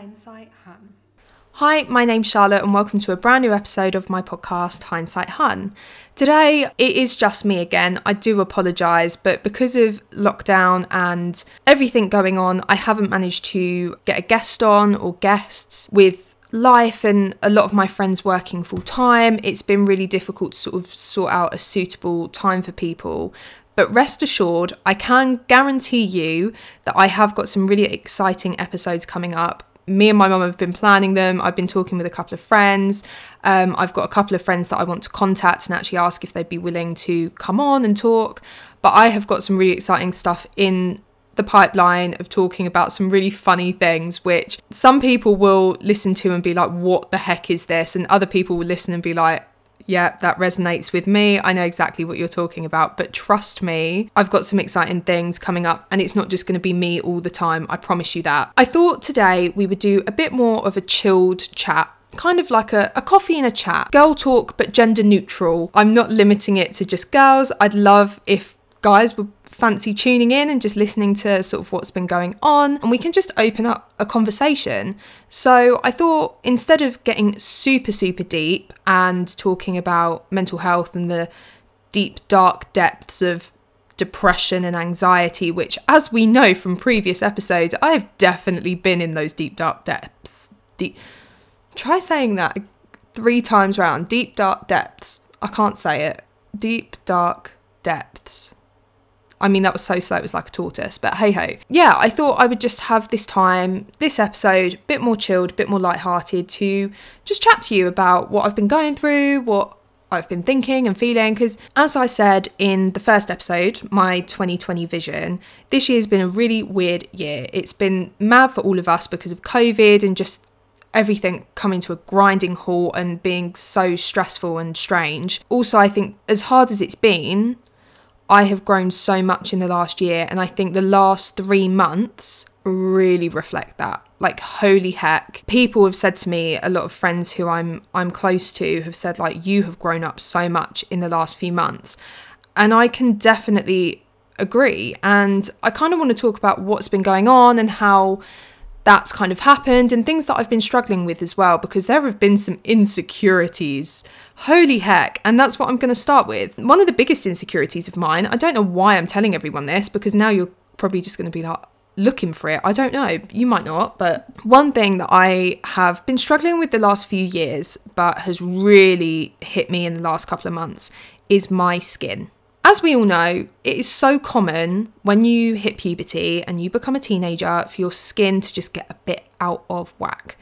Hindsight Hun. Hi, my name's Charlotte and welcome to a brand new episode of my podcast, Hindsight Hun. Today, it is just me again. I do apologise, but because of lockdown and everything going on, I haven't managed to get a guest on or guests with life and a lot of my friends working full time. It's been really difficult to sort of sort out a suitable time for people. But rest assured, I can guarantee you that I have got some really exciting episodes coming up. Me and my mum have been planning them. I've been talking with a couple of friends. I've got a couple of friends that I want to contact and actually ask if they'd be willing to come on and talk. But I have got some really exciting stuff in the pipeline of talking about some really funny things, which some people will listen to and be like, what the heck is this? And other people will listen and be like, yeah, that resonates with me. I know exactly what you're talking about, but trust me, I've got some exciting things coming up and it's not just going to be me all the time. I promise you that. I thought today we would do a bit more of a chilled chat, kind of like a coffee and a chat. Girl talk, but gender neutral. I'm not limiting it to just girls. I'd love if guys would fancy tuning in and just listening to sort of what's been going on, and we can just open up a conversation. So I thought instead of getting super deep and talking about mental health and the deep dark depths of depression and anxiety, which as we know from previous episodes, I have definitely been in those deep dark depths. Try saying that 3 times round. Deep dark depths. I can't say it. Deep dark depths. I mean, that was so slow, it was like a tortoise, but hey-ho. Yeah, I thought I would just have this time, this episode, a bit more chilled, a bit more lighthearted, to just chat to you about what I've been going through, what I've been thinking and feeling, because as I said in the first episode, my 2020 vision, this year's been a really weird year. It's been mad for all of us because of COVID and just everything coming to a grinding halt and being so stressful and strange. Also, I think as hard as it's been, I have grown so much in the last year, and I think the last 3 months really reflect that. Like, holy heck. People have said to me, a lot of friends who I'm close to have said, like, you have grown up so much in the last few months. And I can definitely agree. And I kind of want to talk about what's been going on and how that's kind of happened and things that I've been struggling with as well, because there have been some insecurities. Holy heck. And that's what I'm going to start with. One of the biggest insecurities of mine, I don't know why I'm telling everyone this, because now you're probably just going to be like looking for it. I don't know. You might not. But one thing that I have been struggling with the last few years, but has really hit me in the last couple of months, is my skin. As we all know, it is so common when you hit puberty and you become a teenager for your skin to just get a bit out of whack.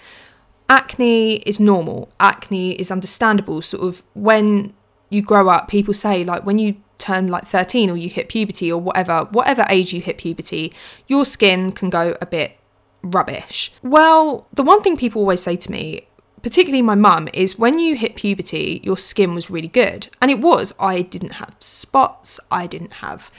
Acne is normal. Acne is understandable. Sort of when you grow up, people say, like, when you turn like 13 or you hit puberty or whatever age you hit puberty, your skin can go a bit rubbish. Well, the one thing people always say to me, particularly my mum, is when you hit puberty, your skin was really good. And it was. I didn't have spots. I didn't have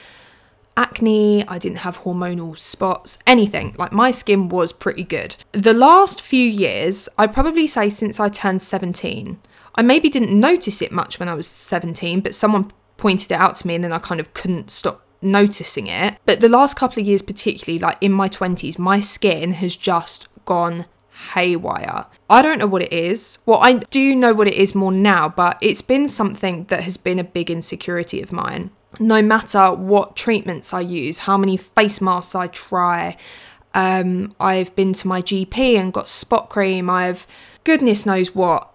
acne. I didn't have hormonal spots, anything. Like, my skin was pretty good. The last few years, I'd probably say since I turned 17, I maybe didn't notice it much when I was 17, but someone pointed it out to me and then I kind of couldn't stop noticing it. But the last couple of years, particularly like in my 20s, my skin has just gone haywire. I don't know what it is. Well, I do know what it is more now, but it's been something that has been a big insecurity of mine. No matter what treatments I use, how many face masks I try, I've been to my GP and got spot cream. I've goodness knows what.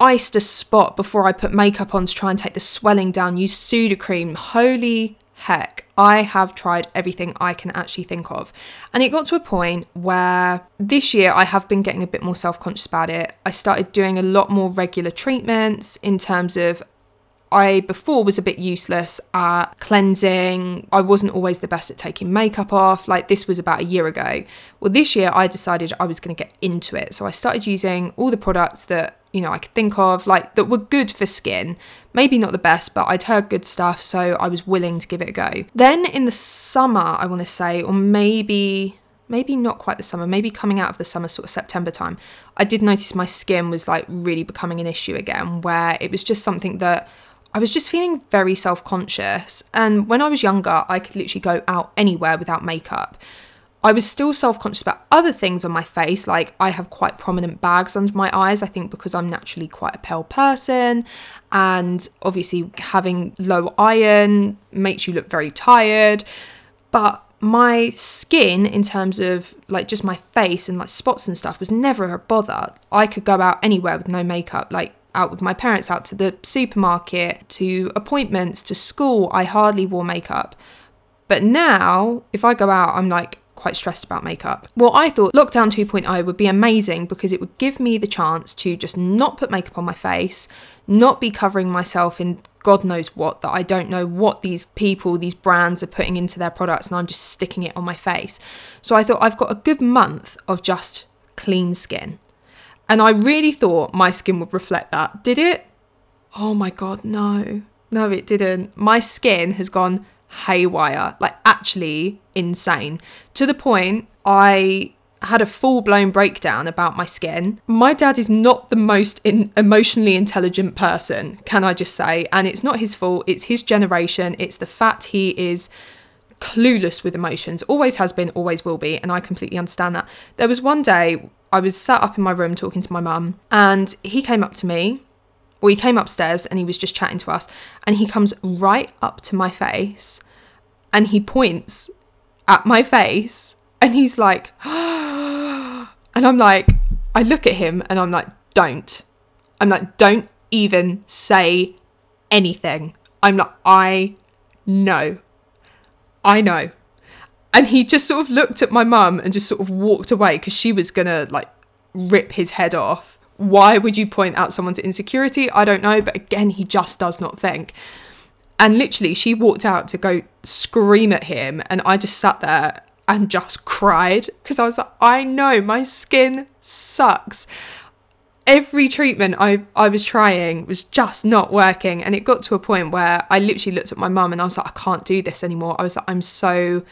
Iced a spot before I put makeup on to try and take the swelling down. Used Sudocreme. Holy heck, I have tried everything I can actually think of. And it got to a point where this year I have been getting a bit more self-conscious about it. I started doing a lot more regular treatments in terms of, I before was a bit useless at cleansing. I wasn't always the best at taking makeup off. Like, this was about a year ago. Well, this year I decided I was going to get into it. So I started using all the products that, you know, I could think of, like, that were good for skin. Maybe not the best, but I'd heard good stuff, so I was willing to give it a go. Then in the summer, I want to say, or maybe not quite the summer, maybe coming out of the summer, sort of September time, I did notice my skin was like really becoming an issue again, where it was just something that I was just feeling very self-conscious. And when I was younger, I could literally go out anywhere without makeup. I was still self-conscious about other things on my face, like I have quite prominent bags under my eyes, I think because I'm naturally quite a pale person, and obviously having low iron makes you look very tired. But my skin, in terms of like just my face and like spots and stuff, was never a bother. I could go out anywhere with no makeup, like out with my parents, out to the supermarket, to appointments, to school. I hardly wore makeup. But now, if I go out, I'm like quite stressed about makeup. Well, I thought lockdown 2.0 would be amazing because it would give me the chance to just not put makeup on my face, not be covering myself in God knows what, that I don't know what these people, these brands are putting into their products, and I'm just sticking it on my face. So I thought I've got a good month of just clean skin. And I really thought my skin would reflect that. Did it? Oh my God, no. No, it didn't. My skin has gone haywire, like actually insane. To the point I had a full-blown breakdown about my skin. My dad is not the most emotionally intelligent person, can I just say? And it's not his fault. It's his generation. It's the fact he is clueless with emotions. Always has been, always will be. And I completely understand that. There was one day I was sat up in my room talking to my mum, and he came up to me, or he came upstairs and he was just chatting to us, and he comes right up to my face and he points at my face and he's like, and I'm like, I look at him and I'm like, don't. I'm like, don't even say anything. I'm like, I know. And he just sort of looked at my mum and just sort of walked away because she was going to like rip his head off. Why would you point out someone's insecurity? I don't know. But again, he just does not think. And literally she walked out to go scream at him. And I just sat there and just cried because I was like, I know, my skin sucks. Every treatment I was trying was just not working. And it got to a point where I literally looked at my mum and I was like, I can't do this anymore. I was like, I'm so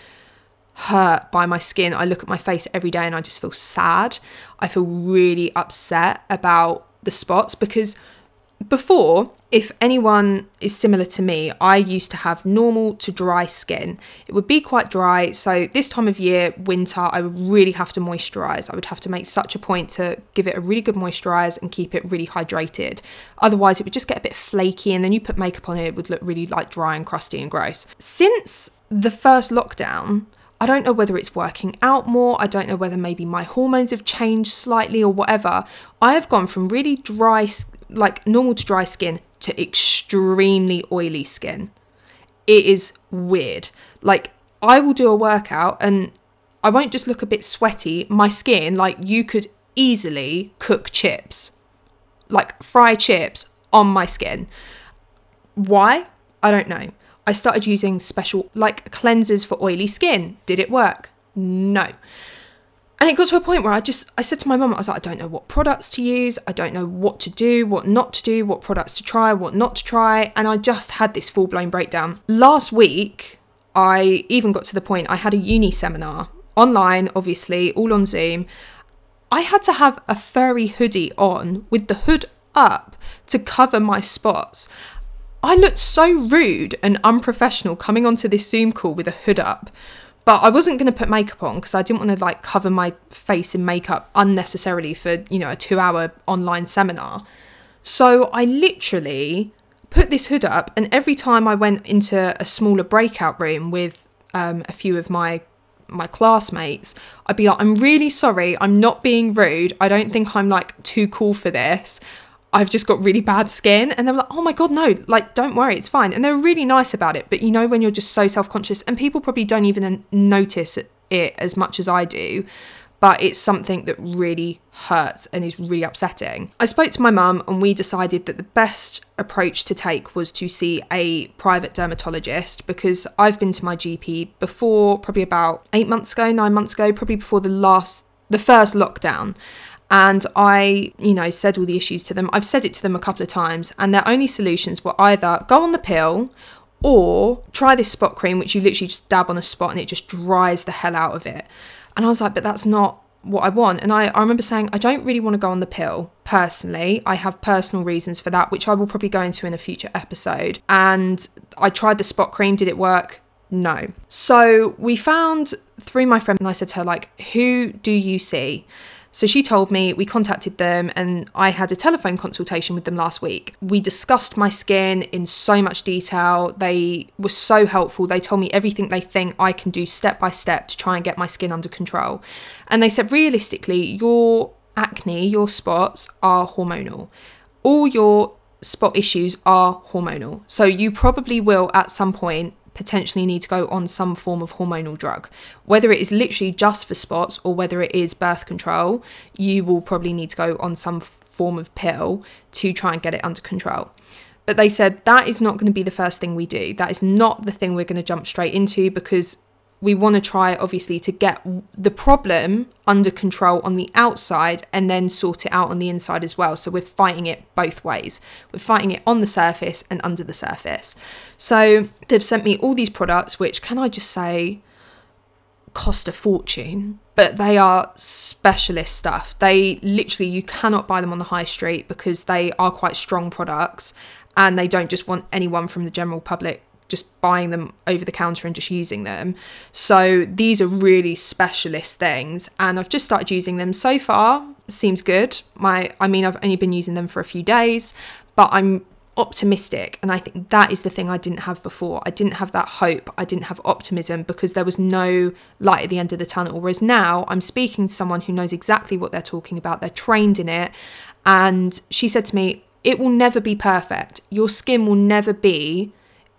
hurt by my skin. I look at my face every day and I just feel sad. I feel really upset about the spots because before, if anyone is similar to me, I used to have normal to dry skin. It would be quite dry. So this time of year, winter, I would really have to moisturize. I would have to make such a point to give it a really good moisturize and keep it really hydrated. Otherwise, it would just get a bit flaky, and then you put makeup on it, it would look really like dry and crusty and gross. Since the first lockdown, I don't know whether it's working out more. I don't know whether maybe my hormones have changed slightly or whatever. I have gone from really dry, like normal to dry skin, to extremely oily skin. It is weird. Like I will do a workout and I won't just look a bit sweaty. My skin, like you could easily cook chips, like fry chips on my skin. Why? I don't know. I started using special like cleansers for oily skin. Did it work? No. And it got to a point where I said to my mum, I was like, I don't know what products to use. I don't know what to do, what not to do, what products to try, what not to try. And I just had this full blown breakdown. Last week, I even got to the point I had a uni seminar online, obviously, all on Zoom. I had to have a furry hoodie on with the hood up to cover my spots. I looked so rude and unprofessional coming onto this Zoom call with a hood up, but I wasn't going to put makeup on because I didn't want to like cover my face in makeup unnecessarily for, you know, a 2-hour online seminar. So I literally put this hood up, and every time I went into a smaller breakout room with a few of my classmates, I'd be like, I'm really sorry. I'm not being rude. I don't think I'm like too cool for this. I've just got really bad skin. And they were like, oh my God, no, like, don't worry, it's fine. And they're really nice about it. But you know, when you're just so self-conscious, and people probably don't even notice it as much as I do, but it's something that really hurts and is really upsetting. I spoke to my mum and we decided that the best approach to take was to see a private dermatologist, because I've been to my GP before, probably about 9 months ago, probably before the first lockdown. And I, you know, said all the issues to them. I've said it to them a couple of times, and their only solutions were either go on the pill or try this spot cream, which you literally just dab on a spot and it just dries the hell out of it. And I was like, but that's not what I want. And I remember saying, I don't really want to go on the pill personally. I have personal reasons for that, which I will probably go into in a future episode. And I tried the spot cream. Did it work? no. So we found through my friend, and I said to her, like, who do you see? So she told me, we contacted them, and I had a telephone consultation with them last week. We discussed my skin in so much detail. They were so helpful. They told me everything they think I can do step by step to try and get my skin under control. And they said, realistically, your acne, your spots are hormonal. All your spot issues are hormonal. So you probably will at some point potentially need to go on some form of hormonal drug, whether it is literally just for spots or whether it is birth control. You will probably need to go on some form of pill to try and get it under control. But they said that is not going to be the first thing we do. That is not the thing we're going to jump straight into, because we want to try, obviously, to get the problem under control on the outside and then sort it out on the inside as well. So we're fighting it both ways. We're fighting it on the surface and under the surface. So they've sent me all these products, which, can I just say, cost a fortune, but they are specialist stuff. They literally, you cannot buy them on the high street because they are quite strong products, and they don't just want anyone from the general public just buying them over the counter and just using them. So these are really specialist things, and I've just started using them. So far, seems good. I've only been using them for a few days, but I'm optimistic, and I think that is the thing I didn't have before. I didn't have that hope. I didn't have optimism, because there was no light at the end of the tunnel. Whereas now I'm speaking to someone who knows exactly what they're talking about. They're trained in it. And she said to me, it will never be perfect. Your skin will never be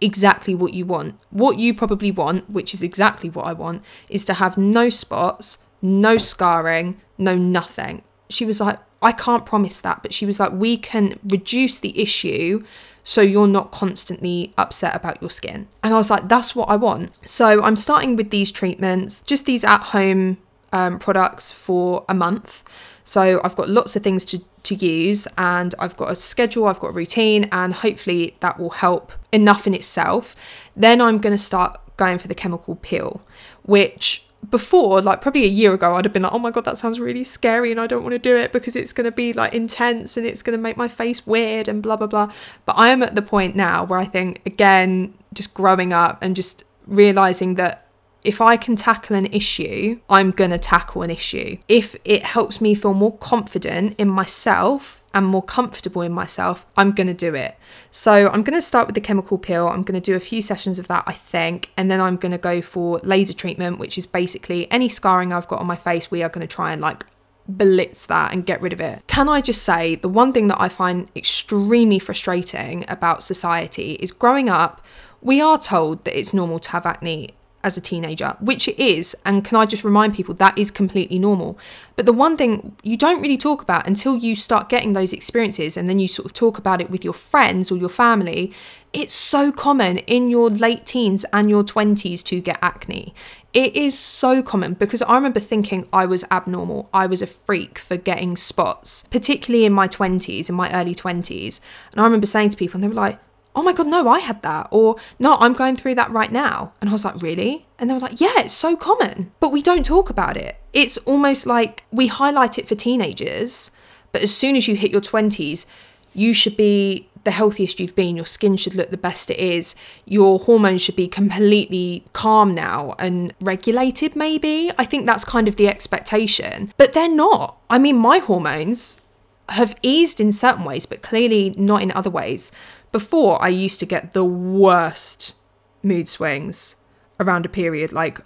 exactly what you want. What you probably want, which is exactly what I want, is to have no spots, no scarring, no nothing. She was like, I can't promise that, but she was like, we can reduce the issue so you're not constantly upset about your skin. And I was like, that's what I want. So I'm starting with these treatments, just these at-home products for a month. So I've got lots of things to use, and I've got a schedule, I've got a routine, and hopefully that will help enough in itself. Then I'm going to start going for the chemical peel, which before, like probably a year ago, I'd have been like, oh my God, that sounds really scary and I don't want to do it because it's going to be like intense and it's going to make my face weird and blah, blah, blah. But I am at the point now where I think, again, just growing up and just realizing that if I can tackle an issue, I'm going to tackle an issue. If it helps me feel more confident in myself and more comfortable in myself, I'm going to do it. So I'm going to start with the chemical peel. I'm going to do a few sessions of that, I think. And then I'm going to go for laser treatment, which is basically any scarring I've got on my face, we are going to try and like blitz that and get rid of it. Can I just say, the one thing that I find extremely frustrating about society is growing up, we are told that it's normal to have acne as a teenager, which it is, and can I just remind people that is completely normal. But the one thing you don't really talk about until you start getting those experiences, and then you sort of talk about it with your friends or your family, it's so common in your late teens and your 20s to get acne. It is so common, because I remember thinking I was abnormal. I was a freak for getting spots, particularly in my 20s, in my early 20s. And I remember saying to people, and they were like, oh my God, no, I had that. Or no, I'm going through that right now. And I was like, really? And they were like, yeah, it's so common, but we don't talk about it. It's almost like we highlight it for teenagers, but as soon as you hit your 20s, you should be the healthiest you've been. Your skin should look the best it is. Your hormones should be completely calm now and regulated, maybe. I think that's kind of the expectation, but they're not. I mean, my hormones have eased in certain ways, but clearly not in other ways. Before, I used to get the worst mood swings around a period. Like,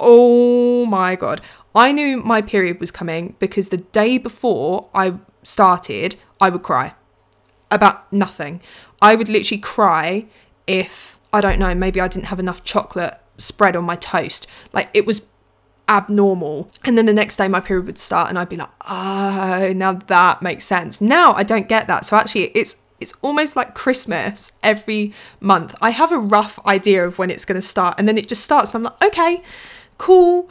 oh my God. I knew my period was coming because the day before I started, I would cry about nothing. I would literally cry if, I don't know, maybe I didn't have enough chocolate spread on my toast. Like, it was abnormal. And then the next day my period would start and I'd be like, oh, now that makes sense. Now I don't get that. So actually it's almost like Christmas every month. I have a rough idea of when it's going to start, and then it just starts and I'm like, okay, cool.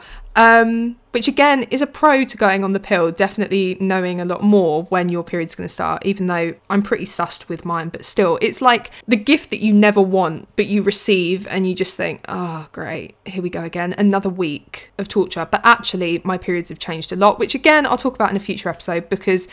Which again is a pro to going on the pill, definitely knowing a lot more when your period's going to start, even though I'm pretty sussed with mine, but still, it's like the gift that you never want, but you receive and you just think, oh great, here we go again, another week of torture. But actually my periods have changed a lot, which again, I'll talk about in a future episode, because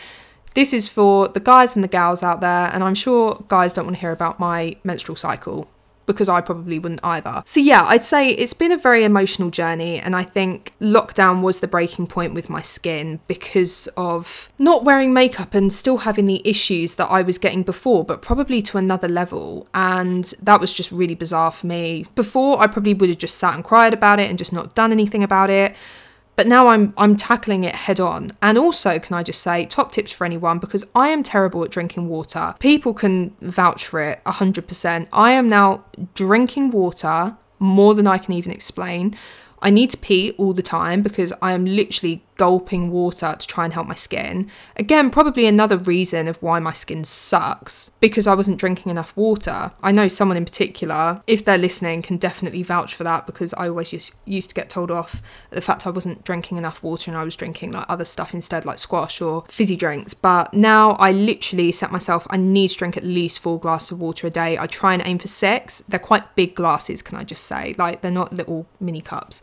this is for the guys and the gals out there, and I'm sure guys don't want to hear about my menstrual cycle. because I probably wouldn't either. So yeah, I'd say it's been a very emotional journey, and I think lockdown was the breaking point with my skin because of not wearing makeup and still having the issues that I was getting before, but probably to another level. And that was just really bizarre for me. Before, I probably would have just sat and cried about it and just not done anything about it. But now I'm tackling it head on. And also, can I just say, top tips for anyone, because I am terrible at drinking water. People can vouch for it 100%. I am now drinking water more than I can even explain. I need to pee all the time because I am literally gulping water to try and help my skin. Again, probably another reason of why my skin sucks, because I wasn't drinking enough water. I know someone in particular, if they're listening, can definitely vouch for that, because I always used to get told off at the fact I wasn't drinking enough water and I was drinking like other stuff instead, like squash or fizzy drinks. But now I literally set myself, I need to drink at least 4 glasses of water a day. I try and aim for 6. They're quite big glasses, can I just say? Like, they're not little mini cups.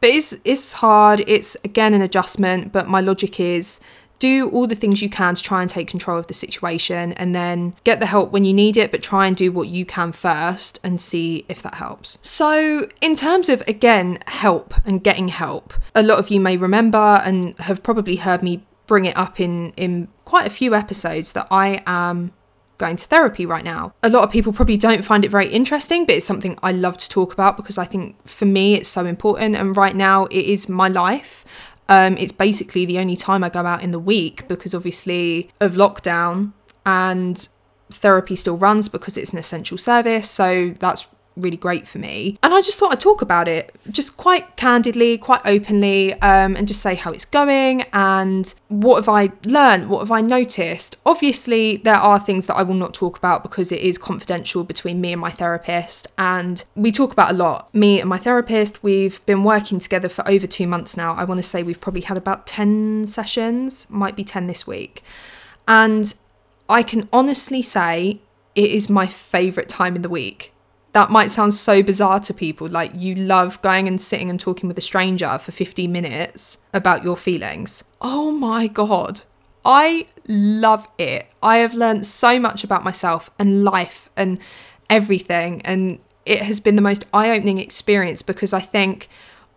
But it's hard. It's, again, an adjustment. But my logic is do all the things you can to try and take control of the situation, and then get the help when you need it, but try and do what you can first and see if that helps. So in terms of, again, help and getting help, a lot of you may remember and have probably heard me bring it up in quite a few episodes that I am going to therapy right now. A lot of people probably don't find it very interesting, but it's something I love to talk about because I think for me it's so important, and right now it is my life. It's basically the only time I go out in the week because obviously of lockdown, and therapy still runs because it's an essential service, so that's really great for me. And I just thought I'd talk about it just quite candidly, quite openly, and just say how it's going and what have I learned, what have I noticed. Obviously there are things that I will not talk about because it is confidential between me and my therapist, and we talk about a lot. Me and my therapist, we've been working together for over 2 months now. I want to say we've probably had about 10 sessions, might be 10 this week, and I can honestly say it is my favourite time in the week. That might sound so bizarre to people, like you love going and sitting and talking with a stranger for 15 minutes about your feelings. Oh my God, I love it. I have learned so much about myself and life and everything, and it has been the most eye-opening experience because I think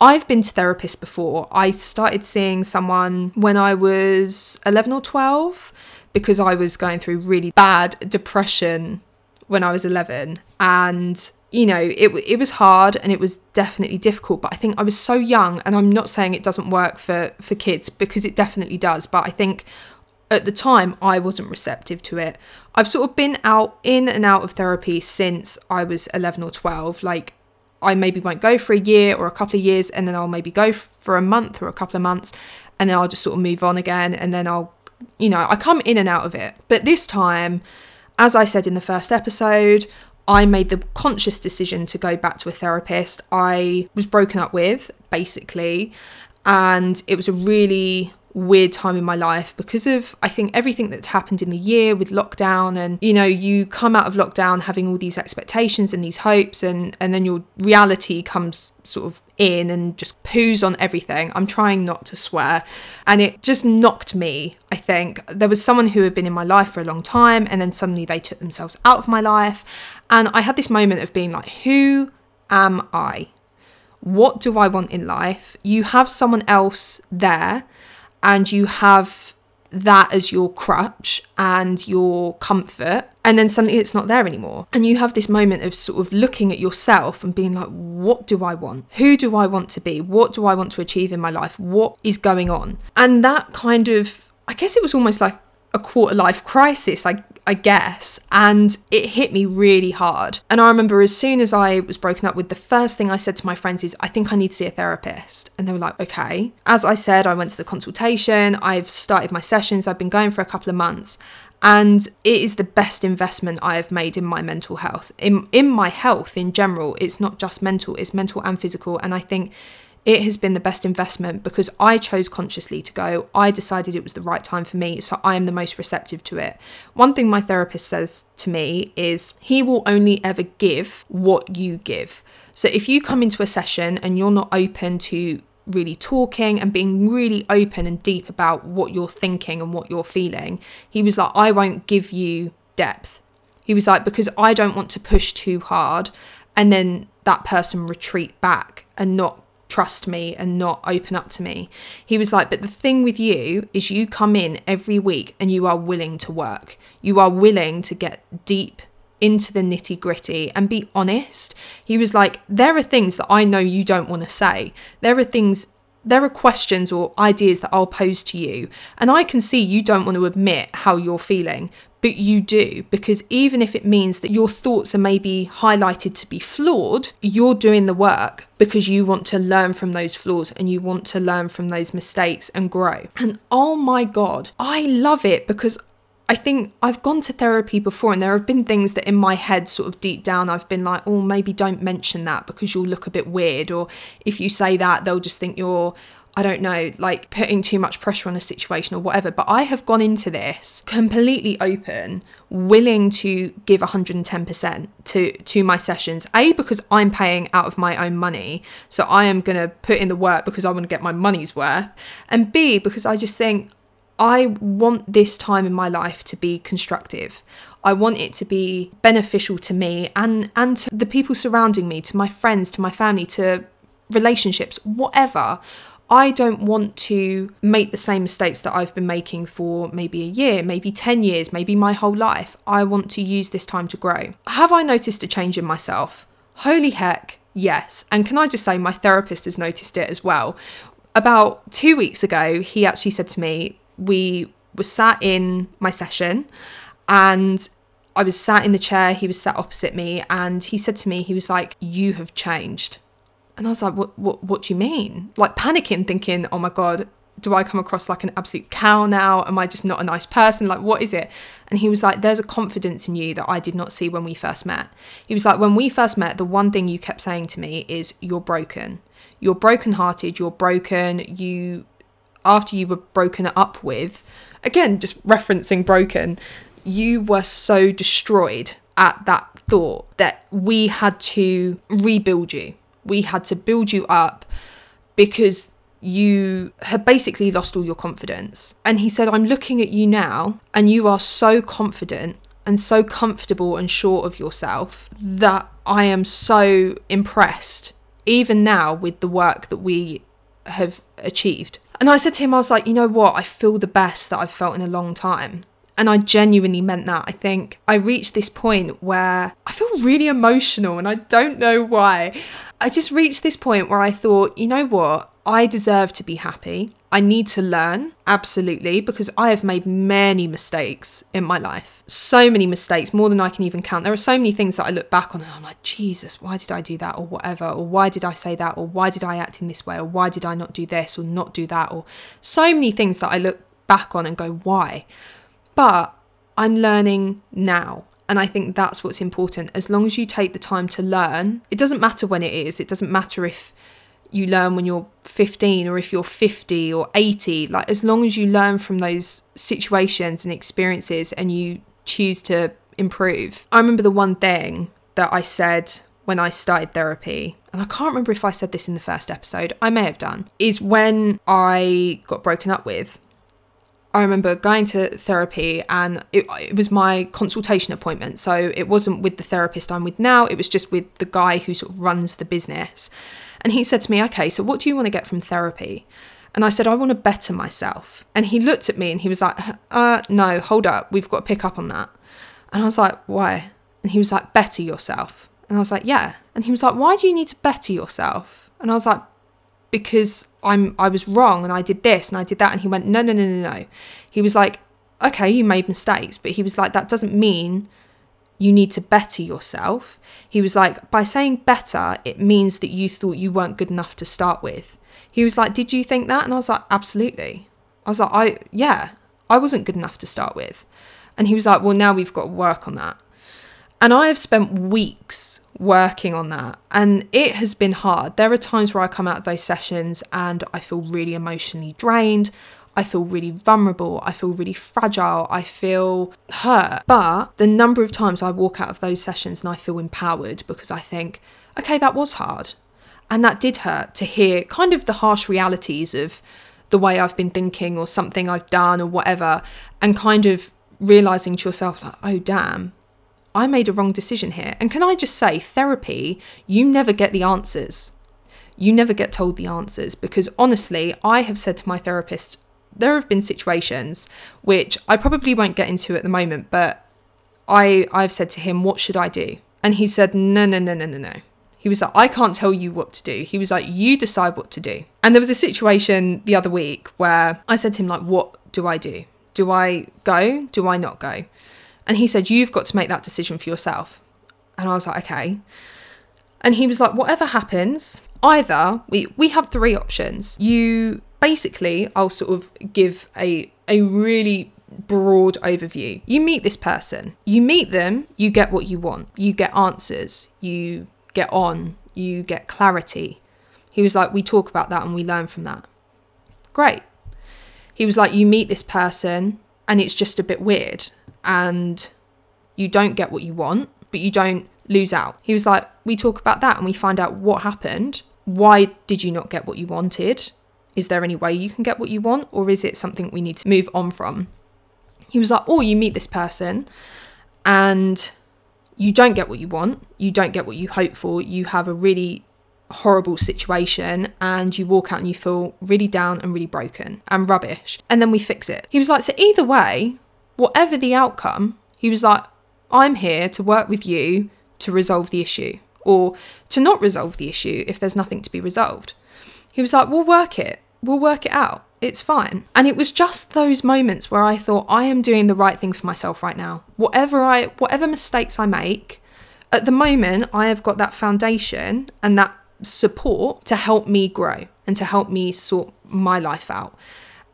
I've been to therapists before. I started seeing someone when I was 11 or 12 because I was going through really bad depression when I was 11, and you know it was hard and it was definitely difficult, but I think I was so young, and I'm not saying it doesn't work for kids because it definitely does, but I think at the time I wasn't receptive to it. I've sort of been in and out of therapy since I was 11 or 12. Like, I maybe won't go for a year or a couple of years, and then I'll maybe go for a month or a couple of months, and then I'll just sort of move on again, and then I'll, you know, I come in and out of it. But this time, as I said in the first episode, I made the conscious decision to go back to a therapist I was broken up with, basically, and it was a really weird time in my life because of, I think, everything that happened in the year with lockdown, and you know, you come out of lockdown having all these expectations and these hopes, and then your reality comes sort of in and just poos on everything. I'm trying not to swear, and it just knocked me. I think there was someone who had been in my life for a long time, and then suddenly they took themselves out of my life, and I had this moment of being like, who am I? What do I want in life? You have someone else there, and you have that as your crutch and your comfort, and then suddenly it's not there anymore, and you have this moment of sort of looking at yourself and being like, what do I want? Who do I want to be? What do I want to achieve in my life? What is going on? And that kind of, I guess it was almost like a quarter-life crisis, I guess, and it hit me really hard. And I remember as soon as I was broken up with, the first thing I said to my friends is, I think I need to see a therapist. And they were like, okay. As I said, I went to the consultation, I've started my sessions, I've been going for a couple of months, and it is the best investment I have made in my mental health, in my health in general. It's not just mental, it's mental and physical, and I think it has been the best investment because I chose consciously to go. I decided it was the right time for me, so I am the most receptive to it. One thing my therapist says to me is he will only ever give what you give. So if you come into a session and you're not open to really talking and being really open and deep about what you're thinking and what you're feeling, he was like, I won't give you depth. He was like, because I don't want to push too hard and then that person retreat back and not trust me and not open up to me. He was like, but the thing with you is you come in every week and you are willing to work. You are willing to get deep into the nitty gritty and be honest. He was like, there are things that I know you don't want to say. There are questions or ideas that I'll pose to you, and I can see you don't want to admit how you're feeling, but you do, because even if it means that your thoughts are maybe highlighted to be flawed, you're doing the work because you want to learn from those flaws and you want to learn from those mistakes and grow. And oh my God, I love it, because I think I've gone to therapy before and there have been things that in my head sort of deep down I've been like, oh, maybe don't mention that because you'll look a bit weird, or if you say that they'll just think you're, I don't know, like putting too much pressure on a situation or whatever. But I have gone into this completely open, willing to give 110% to my sessions. A, because I'm paying out of my own money, so I am going to put in the work because I want to get my money's worth. And B, because I just think, I want this time in my life to be constructive. I want it to be beneficial to me and to the people surrounding me, to my friends, to my family, to relationships, whatever. I don't want to make the same mistakes that I've been making for maybe a year, maybe 10 years, maybe my whole life. I want to use this time to grow. Have I noticed a change in myself? Holy heck, yes. And can I just say, my therapist has noticed it as well. About 2 weeks ago, he actually said to me, we were sat in my session and I was sat in the chair, he was sat opposite me, and he said to me, he was like, you have changed. And I was like, what do you mean? Like panicking, thinking, oh my God, do I come across like an absolute cow now? Am I just not a nice person? Like, what is it? And he was like, there's a confidence in you that I did not see when we first met. He was like, when we first met, the one thing you kept saying to me is you're broken. You're brokenhearted, you're broken, after you were broken up with, again, just referencing broken, you were so destroyed at that thought that we had to rebuild you. We had to build you up because you had basically lost all your confidence. And he said, I'm looking at you now and you are so confident and so comfortable and sure of yourself that I am so impressed, even now, with the work that we have achieved. And I said to him, I was like, you know what? I feel the best that I've felt in a long time. And I genuinely meant that. I think I reached this point where I feel really emotional and I don't know why. I just reached this point where I thought, you know what? I deserve to be happy. I need to learn, absolutely, because I have made many mistakes in my life. So many mistakes, more than I can even count. There are so many things that I look back on and I'm like, Jesus, why did I do that, or whatever, or why did I say that, or why did I act in this way, or why did I not do this or not do that, or so many things that I look back on and go, why? But I'm learning now. And I think that's what's important. As long as you take the time to learn, it doesn't matter when it is. It doesn't matter if you learn when you're 15 or if you're 50 or 80, like as long as you learn from those situations and experiences and you choose to improve. I remember the one thing that I said when I started therapy, and I can't remember if I said this in the first episode, I may have done, is when I got broken up with. I remember going to therapy and it was my consultation appointment. So it wasn't with the therapist I'm with now, it was just with the guy who sort of runs the business. And he said to me, okay, so what do you want to get from therapy? And I said, I want to better myself. And he looked at me and he was like, no, hold up. We've got to pick up on that. And I was like, why? And he was like, better yourself. And I was like, yeah. And he was like, why do you need to better yourself? And I was like, because I was wrong and I did this and I did that. And he went, no. He was like, okay, you made mistakes. But he was like, that doesn't mean you need to better yourself. He was like, by saying better, it means that you thought you weren't good enough to start with. He was like, did you think that? And I was like, absolutely. I was like, I wasn't good enough to start with. And he was like, well, now we've got to work on that. And I have spent weeks working on that. And it has been hard. There are times where I come out of those sessions and I feel really emotionally drained. I feel really vulnerable, I feel really fragile, I feel hurt. But the number of times I walk out of those sessions and I feel empowered, because I think, okay, that was hard. And that did hurt to hear kind of the harsh realities of the way I've been thinking or something I've done or whatever, and kind of realizing to yourself, like, oh damn, I made a wrong decision here. And can I just say, therapy, you never get the answers. You never get told the answers, because honestly, I have said to my therapist, there have been situations which I probably won't get into at the moment, but I've said to him, what should I do? And he said, no. He was like, I can't tell you what to do. He was like, you decide what to do. And there was a situation the other week where I said to him, like, what do I do? Do I go? Do I not go? And he said, you've got to make that decision for yourself. And I was like, okay. And he was like, whatever happens, either we have three options. You basically, I'll sort of give a really broad overview. You meet this person, you meet them, you get what you want, you get answers, you get on, you get clarity. He was like, we talk about that and we learn from that. Great. He was like, you meet this person and it's just a bit weird and you don't get what you want, but you don't lose out. He was like, we talk about that and we find out what happened. Why did you not get what you wanted? Is there any way you can get what you want, or is it something we need to move on from? He was like, oh, you meet this person and you don't get what you want, you don't get what you hope for, you have a really horrible situation and you walk out and you feel really down and really broken and rubbish, and then we fix it. He was like, so either way, whatever the outcome, he was like, I'm here to work with you to resolve the issue, or to not resolve the issue if there's nothing to be resolved. He was like, we'll work it out. It's fine. And it was just those moments where I thought, I am doing the right thing for myself right now. Whatever mistakes I make, at the moment, I have got that foundation and that support to help me grow and to help me sort my life out.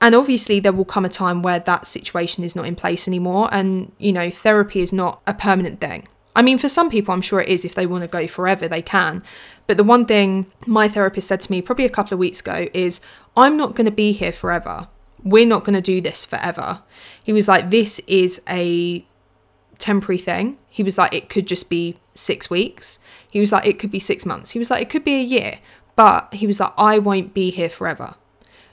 And obviously there will come a time where that situation is not in place anymore. And, you know, therapy is not a permanent thing. I mean, for some people, I'm sure it is. If they want to go forever, they can. But the one thing my therapist said to me probably a couple of weeks ago is, I'm not going to be here forever. We're not going to do this forever. He was like, this is a temporary thing. He was like, it could just be 6 weeks. He was like, it could be 6 months. He was like, it could be a year. But he was like, I won't be here forever.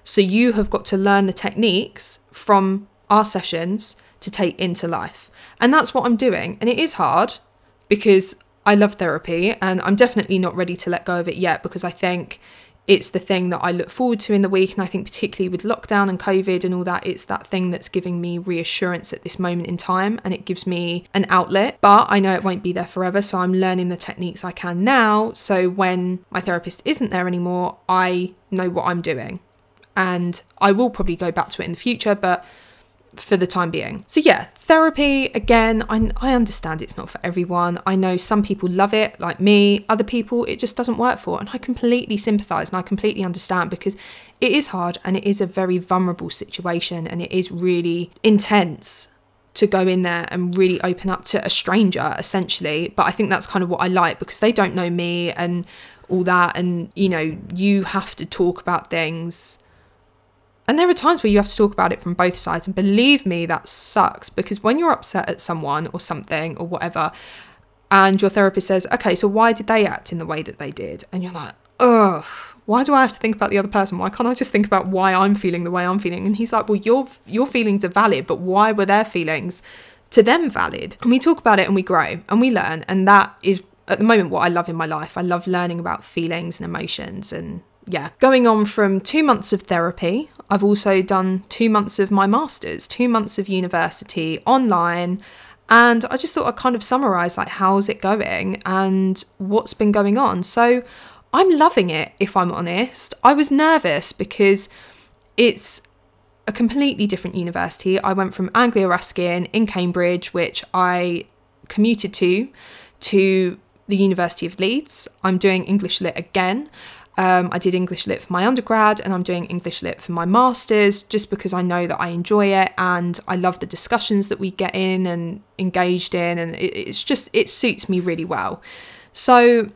So you have got to learn the techniques from our sessions to take into life. And that's what I'm doing. And it is hard, because I love therapy and I'm definitely not ready to let go of it yet, because I think it's the thing that I look forward to in the week. And I think particularly with lockdown and COVID and all that, it's that thing that's giving me reassurance at this moment in time, and it gives me an outlet. But I know it won't be there forever, so I'm learning the techniques I can now, so when my therapist isn't there anymore, I know what I'm doing. And I will probably go back to it in the future, but for the time being. So yeah, therapy, again, I understand it's not for everyone. I know some people love it, like me. Other people, it just doesn't work for. And I completely sympathise and I completely understand, because it is hard and it is a very vulnerable situation and it is really intense to go in there and really open up to a stranger, essentially. But I think that's kind of what I like, because they don't know me and all that. And, you know, you have to talk about things. And there are times where you have to talk about it from both sides. And believe me, that sucks, because when you're upset at someone or something or whatever, and your therapist says, okay, so why did they act in the way that they did? And you're like, ugh, why do I have to think about the other person? Why can't I just think about why I'm feeling the way I'm feeling? And he's like, well, your feelings are valid, but why were their feelings to them valid? And we talk about it and we grow and we learn. And that is at the moment what I love in my life. I love learning about feelings and emotions. And yeah, going on from 2 months of therapy, I've also done 2 months of my master's, 2 months of university online. And I just thought I'd kind of summarise, like, how's it going and what's been going on. So I'm loving it, if I'm honest. I was nervous because it's a completely different university. I went from Anglia Ruskin in Cambridge, which I commuted to the University of Leeds. I'm doing English Lit again. I did English Lit for my undergrad and I'm doing English Lit for my master's, just because I know that I enjoy it and I love the discussions that we get in and engaged in, and it suits me really well. So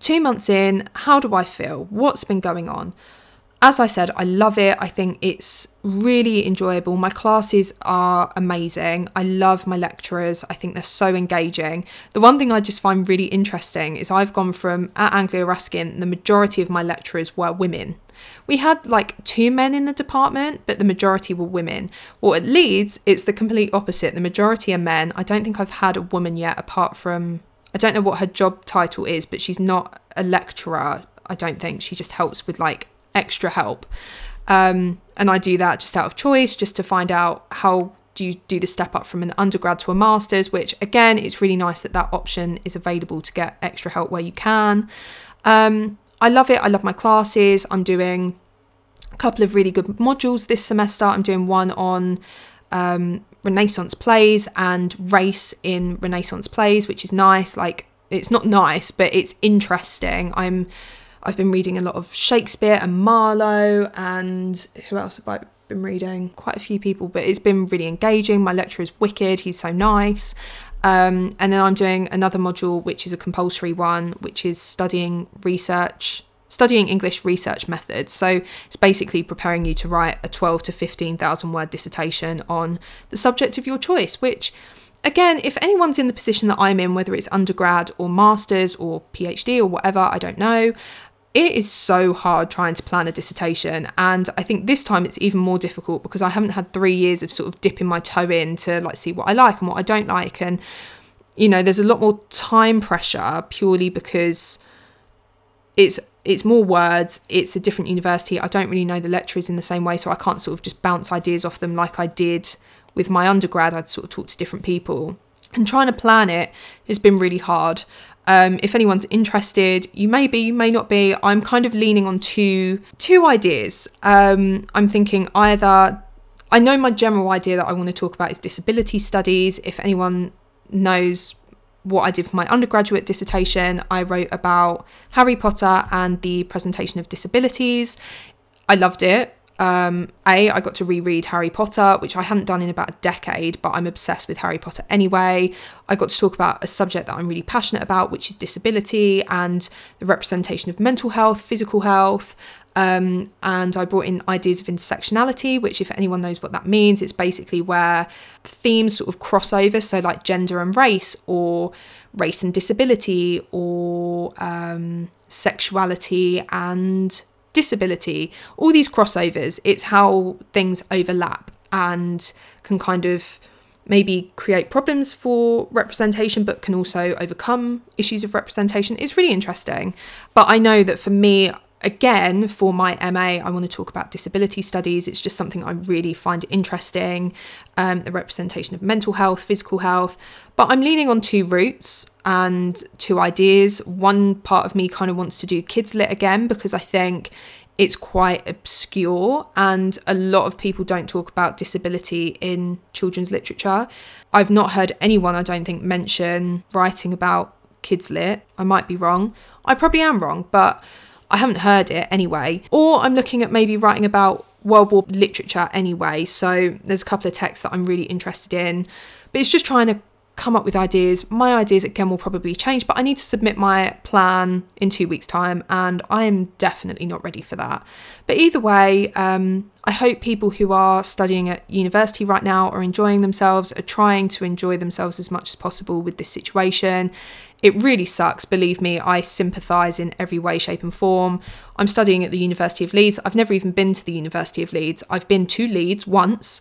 2 months in, how do I feel? What's been going on? As I said, I love it. I think it's really enjoyable. My classes are amazing. I love my lecturers. I think they're so engaging. The one thing I just find really interesting is I've gone from, at Anglia Ruskin, the majority of my lecturers were women. We had like 2 men in the department, but the majority were women. Well, at Leeds, it's the complete opposite. The majority are men. I don't think I've had a woman yet, apart from, I don't know what her job title is, but she's not a lecturer, I don't think. She just helps with like extra help. And I do that just out of choice, just to find out how do you do the step up from an undergrad to a master's, which again, it's really nice that that option is available to get extra help where you can. I love it. I love my classes. I'm doing a couple of really good modules this semester. I'm doing one on Renaissance plays and race in Renaissance plays, which is nice. Like, it's not nice, but it's interesting. I've been reading a lot of Shakespeare and Marlowe, and who else have I been reading? Quite a few people, but it's been really engaging. My lecturer is wicked. He's so nice. And then I'm doing another module, which is a compulsory one, which is studying English research methods. So it's basically preparing you to write a 12 to 15,000 word dissertation on the subject of your choice, which again, if anyone's in the position that I'm in, whether it's undergrad or master's or PhD or whatever, I don't know. It is so hard trying to plan a dissertation, and I think this time it's even more difficult because I haven't had 3 years of sort of dipping my toe in to like see what I like and what I don't like, and you know, there's a lot more time pressure purely because it's more words, it's a different university. I don't really know the lecturers in the same way, so I can't sort of just bounce ideas off them like I did with my undergrad. I'd sort of talk to different people, and trying to plan it has been really hard. If anyone's interested, you may be, you may not be. I'm kind of leaning on two ideas. I'm thinking either, I know my general idea that I want to talk about is disability studies. If anyone knows what I did for my undergraduate dissertation, I wrote about Harry Potter and the presentation of disabilities. I loved it. I got to reread Harry Potter, which I hadn't done in about a decade, but I'm obsessed with Harry Potter anyway. I got to talk about a subject that I'm really passionate about, which is disability and the representation of mental health, physical health, and I brought in ideas of intersectionality, which if anyone knows what that means, it's basically where themes sort of cross over, so like gender and race, or race and disability, or sexuality and disability, all these crossovers. It's how things overlap and can kind of maybe create problems for representation, but can also overcome issues of representation. It's really interesting. But I know that for me, again, for my MA, I want to talk about disability studies. It's just something I really find interesting, the representation of mental health, physical health. But I'm leaning on 2 routes and 2 ideas. One part of me kind of wants to do kids lit again, because I think it's quite obscure and a lot of people don't talk about disability in children's literature. I've not heard anyone, I don't think, mention writing about kids lit. I might be wrong. I probably am wrong, but I haven't heard it anyway. Or I'm looking at maybe writing about World War literature anyway. So there's a couple of texts that I'm really interested in, but it's just trying to come up with ideas. My ideas again will probably change, but I need to submit my plan in 2 weeks' time, and I am definitely not ready for that. But either way, I hope people who are studying at university right now are enjoying themselves, are trying to enjoy themselves as much as possible with this situation. It really sucks, believe me. I sympathise in every way, shape and form. I'm studying at the University of Leeds. I've never even been to the University of Leeds. I've been to Leeds once,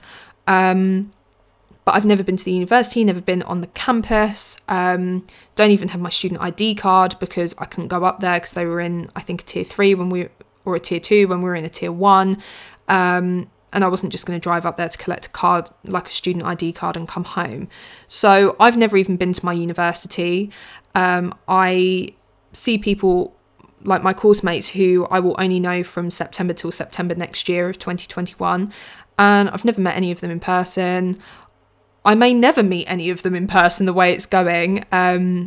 but I've never been to the university, never been on the campus. Don't even have my student ID card because I couldn't go up there because they were in, I think, a tier 3 when we, or a tier 2 when we were in a tier 1. And I wasn't just going to drive up there to collect a card, like a student ID card, and come home. So I've never even been to my university. I see people like my course mates who I will only know from September till September next year of 2021. And I've never met any of them in person. I may never meet any of them in person the way it's going,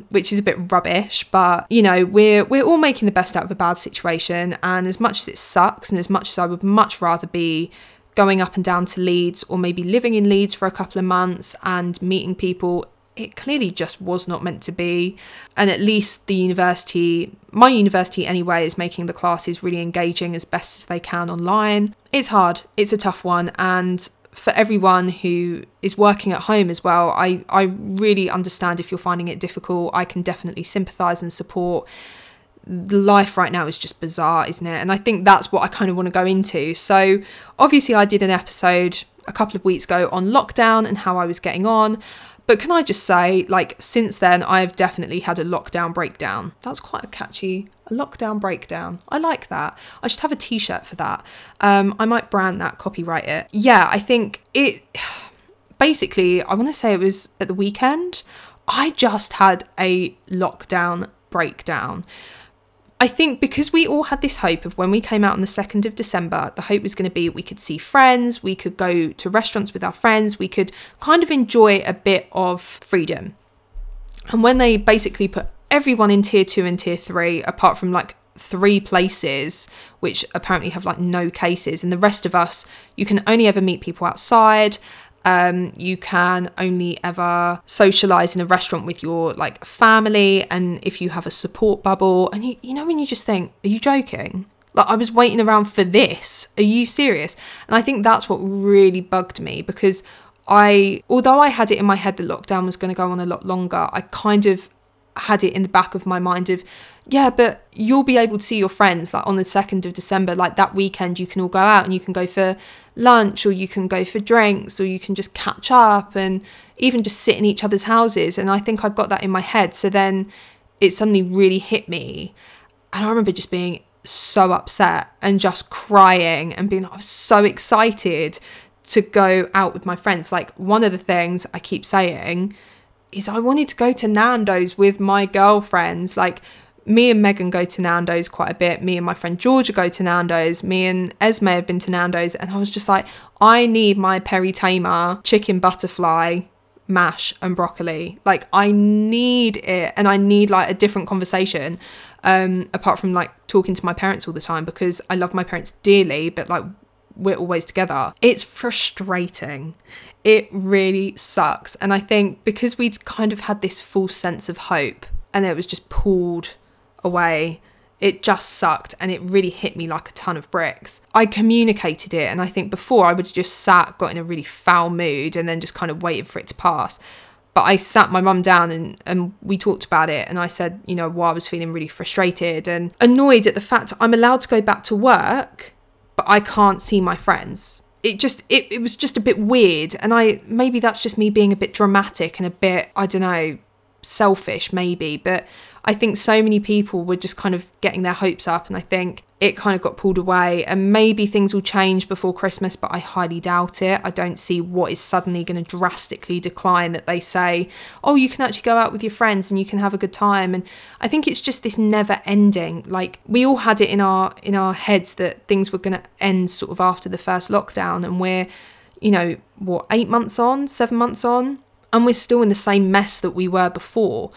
which is a bit rubbish, but you know, we're all making the best out of a bad situation. And as much as it sucks, and as much as I would much rather be going up and down to Leeds, or maybe living in Leeds for a couple of months and meeting people, it clearly just was not meant to be. And at least the university, my university anyway, is making the classes really engaging as best as they can online. It's hard, it's a tough one, and for everyone who is working at home as well, I really understand if you're finding it difficult. I can definitely sympathise and support life right now is just bizarre, isn't it? And I think that's what I kind of want to go into. So obviously I did an episode a couple of weeks ago on lockdown and how I was getting on. But can I just say, like, since then, I've definitely had a lockdown breakdown. That's quite a catchy, a lockdown breakdown. I like that. I should have a t-shirt for that. I might brand that, copyright it. Yeah, I think it, basically, I want to say it was at the weekend. I just had a lockdown breakdown. I think because we all had this hope of when we came out on the 2nd of December, the hope was going to be we could see friends, we could go to restaurants with our friends, we could kind of enjoy a bit of freedom. And when they basically put everyone in tier 2 and tier 3, apart from like 3 places, which apparently have like no cases, and the rest of us, you can only ever meet people outside. You can only ever socialise in a restaurant with your like family, and if you have a support bubble, and you know when you just think, are you joking? Like, I was waiting around for this. Are you serious? And I think that's what really bugged me, because although I had it in my head that lockdown was going to go on a lot longer, I kind of had it in the back of my mind of, yeah, but you'll be able to see your friends like on the 2nd of December, like that weekend you can all go out and you can go for lunch or you can go for drinks or you can just catch up and even just sit in each other's houses. And I think I got that in my head. So then it suddenly really hit me. And I remember just being so upset and just crying and being like, I was so excited to go out with my friends. Like, one of the things I keep saying is I wanted to go to Nando's with my girlfriends. Like, me and Megan go to Nando's quite a bit. Me and my friend Georgia go to Nando's. Me and Esme have been to Nando's. And I was just like, I need my Peri Tamar chicken butterfly mash and broccoli. Like, I need it. And I need like a different conversation, apart from like talking to my parents all the time, because I love my parents dearly, but like we're always together. It's frustrating. It really sucks. And I think because we'd kind of had this false sense of hope and it was just pulled away, it just sucked. And it really hit me like a ton of bricks. I communicated it. And I think before I would have just sat, got in a really foul mood and then just kind of waited for it to pass. But I sat my mum down and we talked about it. And I said, you know, well, I was feeling really frustrated and annoyed at the fact I'm allowed to go back to work, but I can't see my friends. It was just a bit weird, and maybe that's just me being a bit dramatic and a bit, I don't know, selfish maybe, but I think so many people were just kind of getting their hopes up, and I think it kind of got pulled away. And maybe things will change before Christmas, but I highly doubt it. I don't see what is suddenly going to drastically decline that they say, oh, you can actually go out with your friends and you can have a good time. And I think it's just this never ending, like, we all had it in our heads that things were going to end sort of after the first lockdown, and we're, you know, what, 8 months on, 7 months on, and we're still in the same mess that we were before.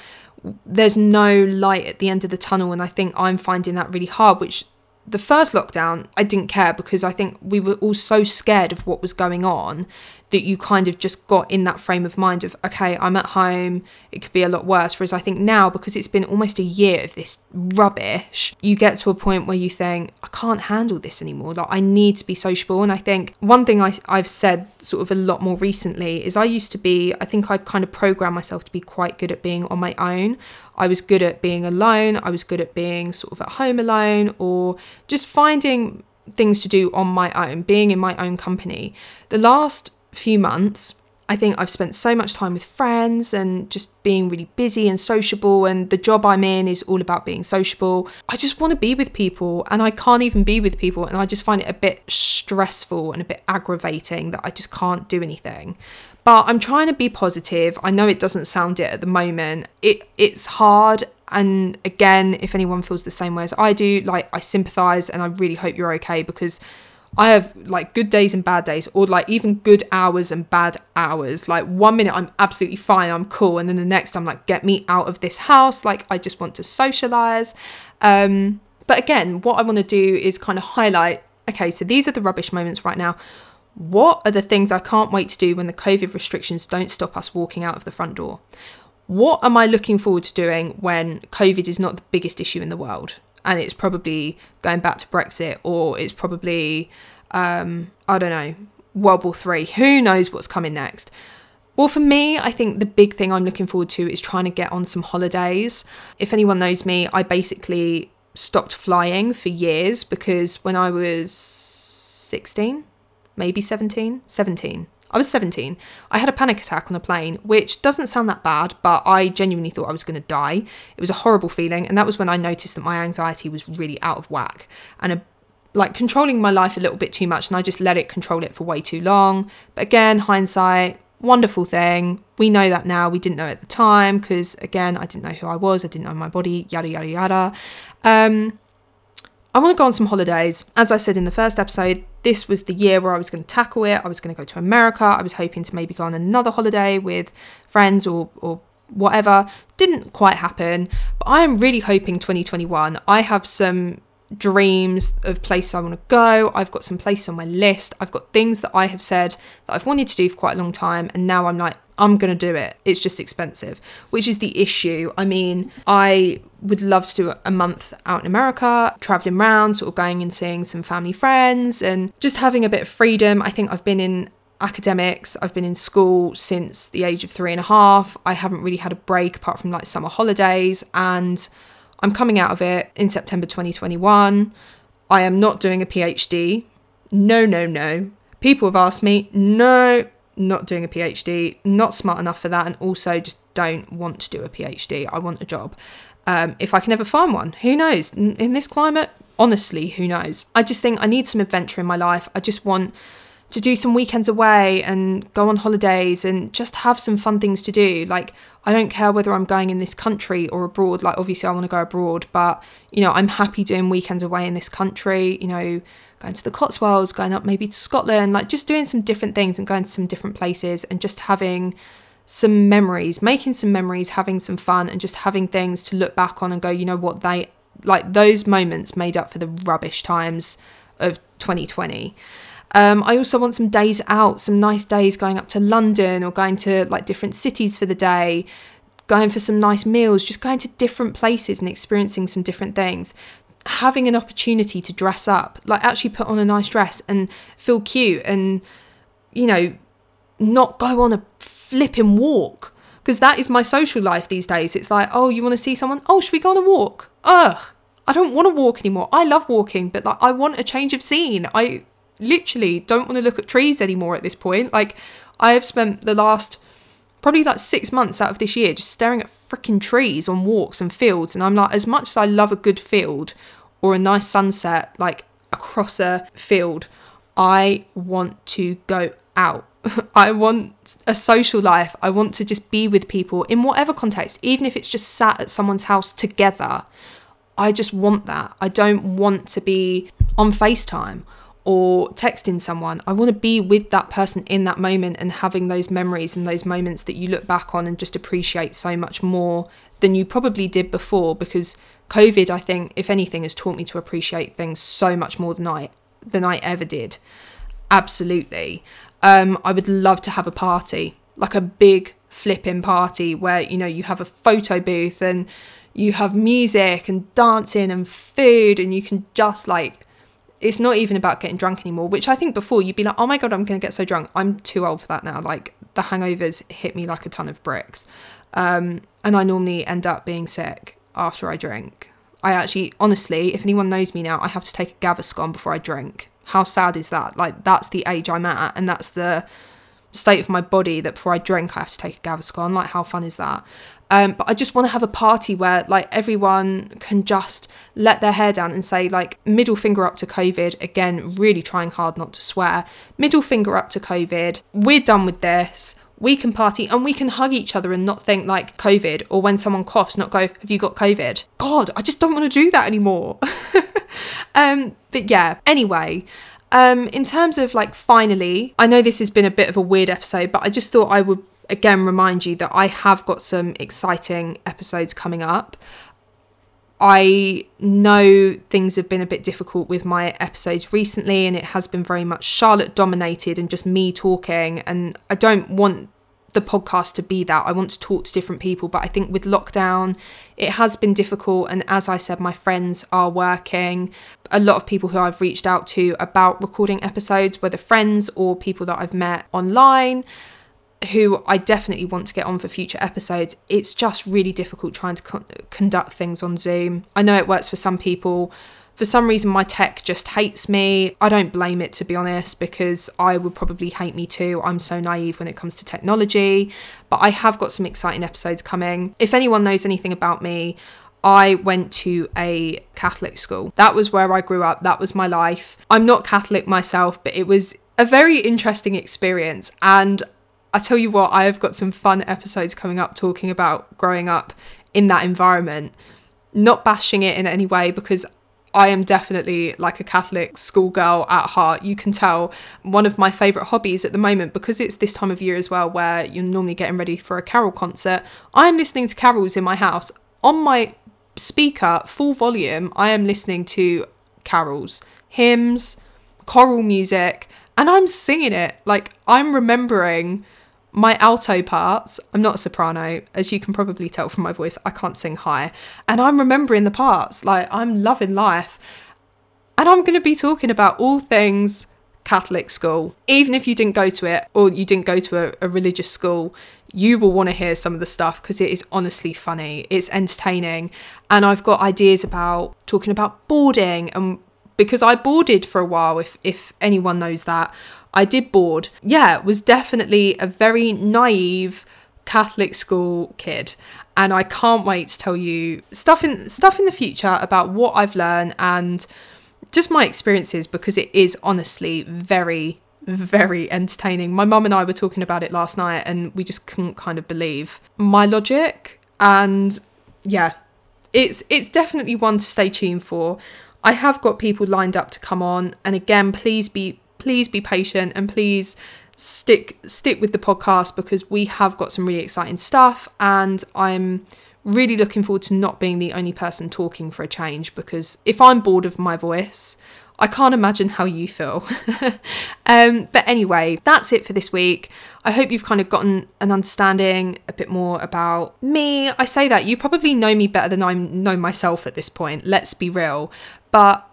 There's no light at the end of the tunnel, and I think I'm finding that really hard, which the first lockdown, I didn't care, because I think we were all so scared of what was going on that you kind of just got in that frame of mind of, okay, I'm at home, it could be a lot worse. Whereas I think now, because it's been almost a year of this rubbish, you get to a point where you think, I can't handle this anymore. Like, I need to be sociable. And I think one thing I've said sort of a lot more recently is I think I kind of programmed myself to be quite good at being on my own. I was good at being alone. I was good at being sort of at home alone, or just finding things to do on my own, being in my own company. The last few months, I think I've spent so much time with friends and just being really busy and sociable, and the job I'm in is all about being sociable. I just want to be with people, and I can't even be with people, and I just find it a bit stressful and a bit aggravating that I just can't do anything. But I'm trying to be positive. I know it doesn't sound it at the moment. It's hard. And again, if anyone feels the same way as I do, like, I sympathize, and I really hope you're okay, because I have like good days and bad days, or like even good hours and bad hours. Like, one minute I'm absolutely fine, I'm cool, and then the next I'm like, get me out of this house. Like, I just want to socialize. But again, what I want to do is kind of highlight, okay, so these are the rubbish moments right now. What are the things I can't wait to do when the COVID restrictions don't stop us walking out of the front door? What am I looking forward to doing when COVID is not the biggest issue in the world? And it's probably going back to Brexit, or it's probably, I don't know, World War III. Who knows what's coming next? Well, for me, I think the big thing I'm looking forward to is trying to get on some holidays. If anyone knows me, I basically stopped flying for years because when I was 16, maybe 17, I was 17. I had a panic attack on a plane, which doesn't sound that bad, but I genuinely thought I was going to die. It was a horrible feeling, and that was when I noticed that my anxiety was really out of whack and controlling my life a little bit too much, and I just let it control it for way too long. But again, hindsight, wonderful thing. We know that now. We didn't know at the time because, again, I didn't know who I was. I didn't know my body, yada, yada, yada. I want to go on some holidays. As I said in the first episode, this was the year where I was going to tackle it. I was going to go to America. I was hoping to maybe go on another holiday with friends or whatever. Didn't quite happen. But I am really hoping 2021. I have some dreams of places I want to go. I've got some places on my list. I've got things that I have said that I've wanted to do for quite a long time. And now I'm like, I'm going to do it. It's just expensive, which is the issue. I mean, I would love to do a month out in America, traveling around, sort of going and seeing some family friends and just having a bit of freedom. I think I've been in academics. I've been in school since the age of 3.5. I haven't really had a break apart from like summer holidays, and I'm coming out of it in September 2021. I am not doing a PhD. No, no, no. People have asked me, no, not doing a PhD, not smart enough for that, and also just don't want to do a PhD. I want a job. If I can ever find one, who knows? In this climate, honestly, who knows? I just think I need some adventure in my life. I just want to do some weekends away and go on holidays and just have some fun things to do. Like, I don't care whether I'm going in this country or abroad. Like, obviously I want to go abroad, but, you know, I'm happy doing weekends away in this country, you know, going to the Cotswolds, going up maybe to Scotland, like just doing some different things and going to some different places and just having some memories, making some memories, having some fun and just having things to look back on and go, you know what, they, like, those moments made up for the rubbish times of 2020. I also want some days out, some nice days going up to London or going to like different cities for the day, going for some nice meals, just going to different places and experiencing some different things, having an opportunity to dress up, like actually put on a nice dress and feel cute and, you know, not go on a flipping walk, because that is my social life these days. It's like, oh, you want to see someone? Oh, should we go on a walk? Ugh, I don't want to walk anymore. I love walking, but like I want a change of scene. I literally don't want to look at trees anymore at this point. Like, I have spent the last probably like 6 months out of this year just staring at freaking trees on walks and fields, and I'm like, as much as I love a good field or a nice sunset like across a field, I want to go out. I want a social life. I want to just be with people in whatever context, even if it's just sat at someone's house together. I just want that. I don't want to be on FaceTime or texting someone. I want to be with that person in that moment and having those memories and those moments that you look back on and just appreciate so much more than you probably did before, because COVID, I think, if anything, has taught me to appreciate things so much more than I ever did. Absolutely. I would love to have a party, like a big flipping party where, you know, you have a photo booth and you have music and dancing and food, and you can just like, it's not even about getting drunk anymore, which I think before you'd be like, oh my God, I'm going to get so drunk. I'm too old for that now. Like, the hangovers hit me like a ton of bricks. And I normally end up being sick after I drink. I actually, honestly, if anyone knows me now, I have to take a Gaviscon before I drink. How sad is that? Like, that's the age I'm at, and that's the state of my body, that before I drink, I have to take a Gaviscon. Like, how fun is that? But I just want to have a party where like everyone can just let their hair down and say, like, middle finger up to COVID. Again, really trying hard not to swear. Middle finger up to COVID. We're done with this. We can party and we can hug each other and not think like COVID, or when someone coughs, not go, have you got COVID? God, I just don't want to do that anymore. But yeah, anyway, in terms of like, finally, I know this has been a bit of a weird episode, but I just thought I would again remind you that I have got some exciting episodes coming up. I know things have been a bit difficult with my episodes recently, and it has been very much Charlotte dominated and just me talking, and I don't want the podcast to be that. I want to talk to different people, but I think with lockdown it has been difficult, and as I said, my friends are working. A lot of people who I've reached out to about recording episodes, whether friends or people that I've met online, who I definitely want to get on for future episodes, it's just really difficult trying to conduct things on Zoom. I know it works for some people. For some reason, my tech just hates me. I don't blame it, to be honest, because I would probably hate me too. I'm so naive when it comes to technology, but I have got some exciting episodes coming. If anyone knows anything about me, I went to a Catholic school. That was where I grew up. That was my life. I'm not Catholic myself, but it was a very interesting experience. And I tell you what, I have got some fun episodes coming up talking about growing up in that environment, not bashing it in any way, because I am definitely like a Catholic schoolgirl at heart. You can tell one of my favourite hobbies at the moment, because it's this time of year as well where you're normally getting ready for a carol concert, I'm listening to carols in my house on my speaker, full volume. I am listening to carols, hymns, choral music, and I'm singing it. Like, I'm remembering my alto parts. I'm not a soprano, as you can probably tell from my voice. I can't sing high, and I'm remembering the parts. Like, I'm loving life, and I'm going to be talking about all things Catholic school. Even if you didn't go to it, or you didn't go to a religious school, you will want to hear some of the stuff, because it is honestly funny. It's entertaining, and I've got ideas about talking about boarding, and because I boarded for a while, if anyone knows that. I did board. Yeah, was definitely a very naive Catholic school kid. And I can't wait to tell you stuff in the future about what I've learned and just my experiences, because it is honestly very, very entertaining. My mum and I were talking about it last night, and we just couldn't kind of believe my logic. And yeah, it's definitely one to stay tuned for. I have got people lined up to come on. And again, please be patient, and please stick with the podcast, because we have got some really exciting stuff, and I'm really looking forward to not being the only person talking for a change, because if I'm bored of my voice, I can't imagine how you feel. But anyway, that's it for this week. I hope you've kind of gotten an understanding a bit more about me. I say that, you probably know me better than I know myself at this point, let's be real. But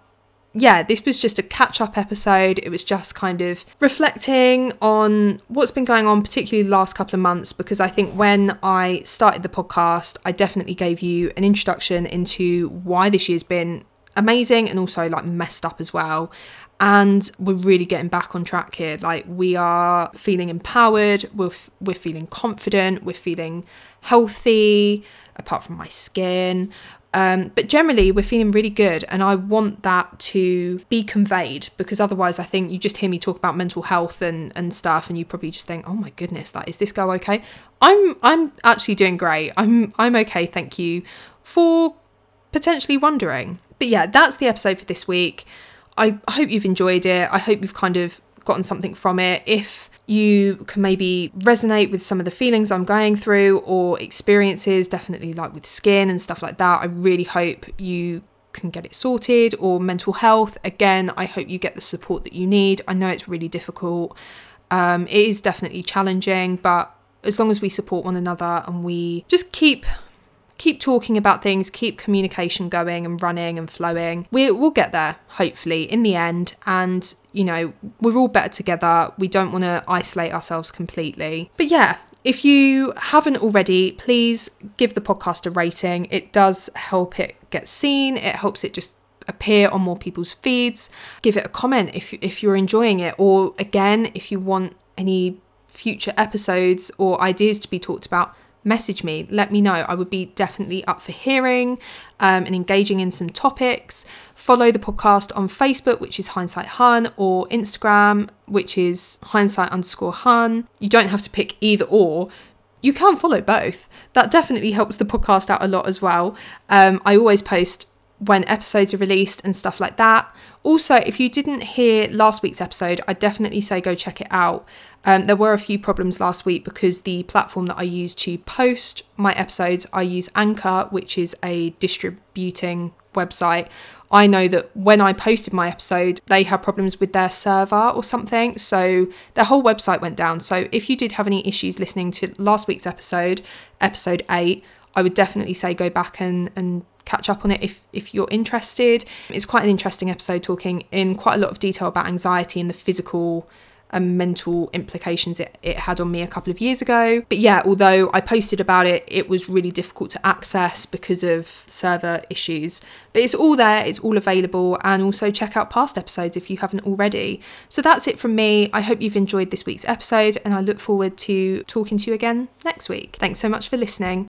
yeah, this was just a catch-up episode. It was just kind of reflecting on what's been going on, particularly the last couple of months, because I think when I started the podcast, I definitely gave you an introduction into why this year's been amazing and also like messed up as well. And we're really getting back on track here. Like, we are feeling empowered, we're feeling confident, we're feeling healthy, apart from my skin. But generally, we're feeling really good, and I want that to be conveyed, because otherwise I think you just hear me talk about mental health and stuff, and you probably just think, oh my goodness, like, is this girl okay? I'm actually doing great. I'm okay, thank you for potentially wondering. But yeah, that's the episode for this week. I hope you've enjoyed it. I hope you've kind of gotten something from it. If you can maybe resonate with some of the feelings I'm going through, or experiences, definitely like with skin and stuff like that, I really hope you can get it sorted. Or mental health, again, I hope you get the support that you need. I know it's really difficult. It is definitely challenging, but as long as we support one another and we just keep talking about things, keep communication going and running and flowing, we'll get there, hopefully, in the end. And, you know, we're all better together. We don't want to isolate ourselves completely. But yeah, if you haven't already, please give the podcast a rating. It does help it get seen. It helps it just appear on more people's feeds. Give it a comment if you're enjoying it. Or again, if you want any future episodes or ideas to be talked about, message me, let me know. I would be definitely up for hearing and engaging in some topics. Follow the podcast on Facebook, which is Hindsight Hun, or Instagram, which is Hindsight_Hun. You don't have to pick either or. You can follow both. That definitely helps the podcast out a lot as well. I always post when episodes are released and stuff like that. Also, if you didn't hear last week's episode, I definitely say go check it out. There were a few problems last week because the platform that I use to post my episodes, I use Anchor, which is a distributing website. I know that when I posted my episode, they had problems with their server or something, so their whole website went down. So if you did have any issues listening to last week's episode, episode 8, I would definitely say go back and catch up on it if you're interested. It's quite an interesting episode, talking in quite a lot of detail about anxiety and the physical and mental implications it had on me a couple of years ago. But yeah, although I posted about it, it was really difficult to access because of server issues. But it's all there, it's all available, and also check out past episodes if you haven't already. So that's it from me. I hope you've enjoyed this week's episode, and I look forward to talking to you again next week. Thanks so much for listening.